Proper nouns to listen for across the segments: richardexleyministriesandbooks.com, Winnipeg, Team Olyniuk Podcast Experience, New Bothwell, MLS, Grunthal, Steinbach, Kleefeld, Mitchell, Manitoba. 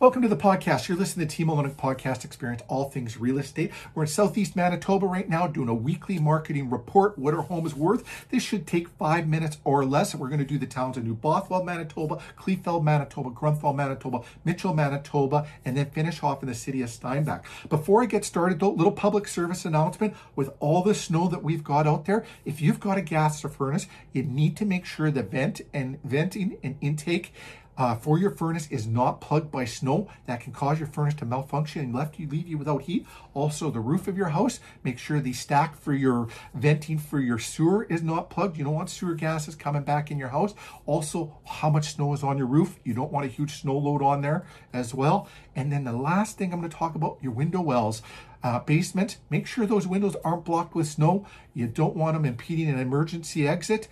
Welcome to the podcast. You're listening to Team Olyniuk Podcast Experience, all things real estate. We're in Southeast Manitoba right now doing a weekly marketing report, what our home is worth. This should take 5 minutes or less. And we're going to do the towns of New Bothwell, Manitoba, Kleefeld, Manitoba, Grunthal, Manitoba, Mitchell, Manitoba, and then finish off in the city of Steinbach. Before I get started, though, little public service announcement. With all the snow that we've got out there, if you've got a gas or furnace, you need to make sure the venting and intake for your furnace is not plugged by snow. That can cause your furnace to malfunction and leave you without heat. Also, the roof of your house, make sure the stack for your venting for your sewer is not plugged. You don't want sewer gases coming back in your house. Also, how much snow is on your roof. You don't want a huge snow load on there as well. And then the last thing I'm going to talk about, your window wells. Basement, make sure those windows aren't blocked with snow. You don't want them impeding an emergency exit.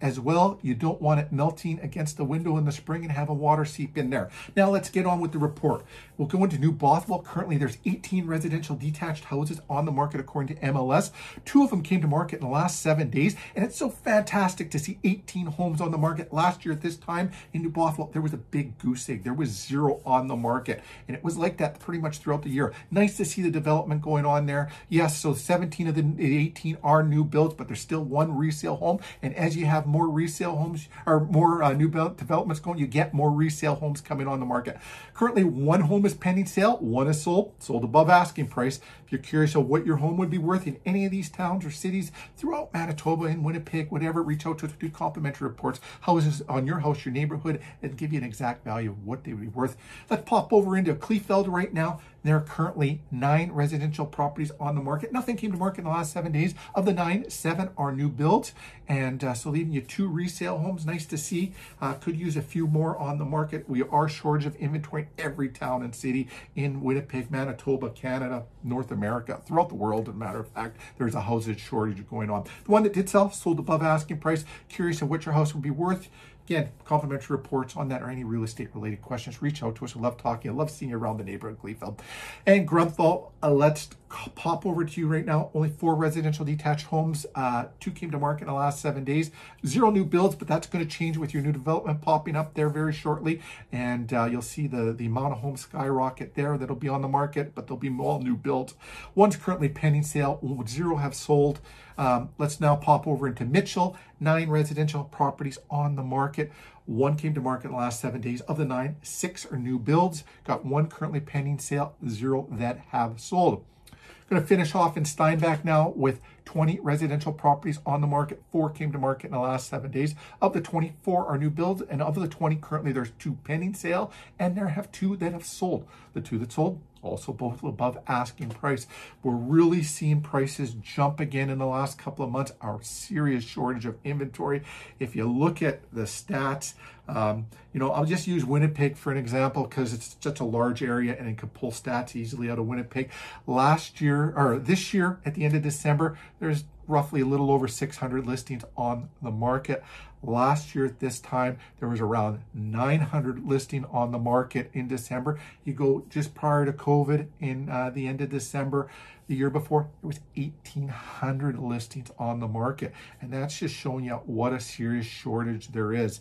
As well, you don't want it melting against the window in the spring and having water seep in there. Now let's get on with the report. We'll go into New Bothwell. Currently, there's 18 residential detached houses on the market according to MLS. 2 of them came to market in the last 7 days, and it's so fantastic to see 18 homes on the market. Last year at this time in New Bothwell, there was a big goose egg. There was 0 on the market, and it was like that pretty much throughout the year. Nice to see the development going on there. Yes, so 17 of the 18 are new builds, but there's still 1 resale home. And as you have more resale homes or more new build developments going, you get more resale homes coming on the market. Currently, 1 home is pending sale, 1 is sold above asking price. If you're curious of what your home would be worth in any of these towns or cities throughout Manitoba and Winnipeg, whatever, reach out to us. Do complimentary reports, houses on your house, your neighborhood, and give you an exact value of what they would be worth. Let's pop over into Kleefeld right now. There are currently 9 residential properties on the market. Nothing came to market in the last 7 days. Of the 9, 7 are new builds. And so leaving you 2 resale homes. Nice to see. Could use a few more on the market. We are shortage of inventory in every town and city in Winnipeg, Manitoba, Canada, North America, throughout the world. As a matter of fact, there's a housing shortage going on. The one that did sell, sold above asking price. Curious of what your house would be worth. Again, complimentary reports on that or any real estate related questions, reach out to us. I love talking. I love seeing you around the neighborhood in Kleefeld. And Grunthal, let's pop over to you right now. Only 4 residential detached homes. 2 came to market in the last 7 days. 0 new builds, but that's going to change with your new development popping up there very shortly. And you'll see the amount of homes skyrocket there that'll be on the market, but there'll be all new builds. 1's currently pending sale. 0 have sold. Let's now pop over into Mitchell. 9 residential properties on the market. 1 came to market in the last 7 days. Of the 9, 6 are new builds. Got 1 currently pending sale, 0 that have sold. Going to finish off in Steinbach now with 20 residential properties on the market. 4 came to market in the last 7 days. Of the 20, 4 are new builds, and of the 20 currently there's 2 pending sale, and there have 2 that have sold. The 2 that sold also both above asking price. We're really seeing prices jump again in the last couple of months. Our serious shortage of inventory. If you look at the stats, you know, I'll just use Winnipeg for an example because it's such a large area and it can pull stats easily out of Winnipeg. Last year or this year at the end of December, there's roughly a little over 600 listings on the market. Last year at this time, there was around 900 listings on the market in December. You go just prior to COVID in the end of December, the year before, there was 1,800 listings on the market. And that's just showing you what a serious shortage there is.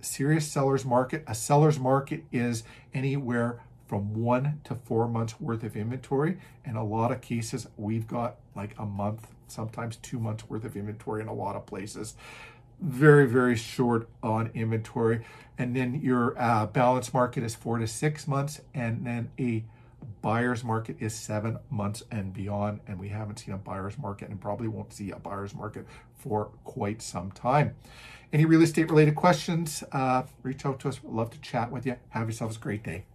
Serious seller's market. A seller's market is anywhere from 1 to 4 months worth of inventory. In a lot of cases, we've got like a month, sometimes 2 months worth of inventory in a lot of places. Very, very short on inventory. And then your balance market is 4 to 6 months. And then a buyer's market is 7 months and beyond. And we haven't seen a buyer's market and probably won't see a buyer's market for quite some time. Any real estate related questions, reach out to us. We'd love to chat with you. Have yourselves a great day.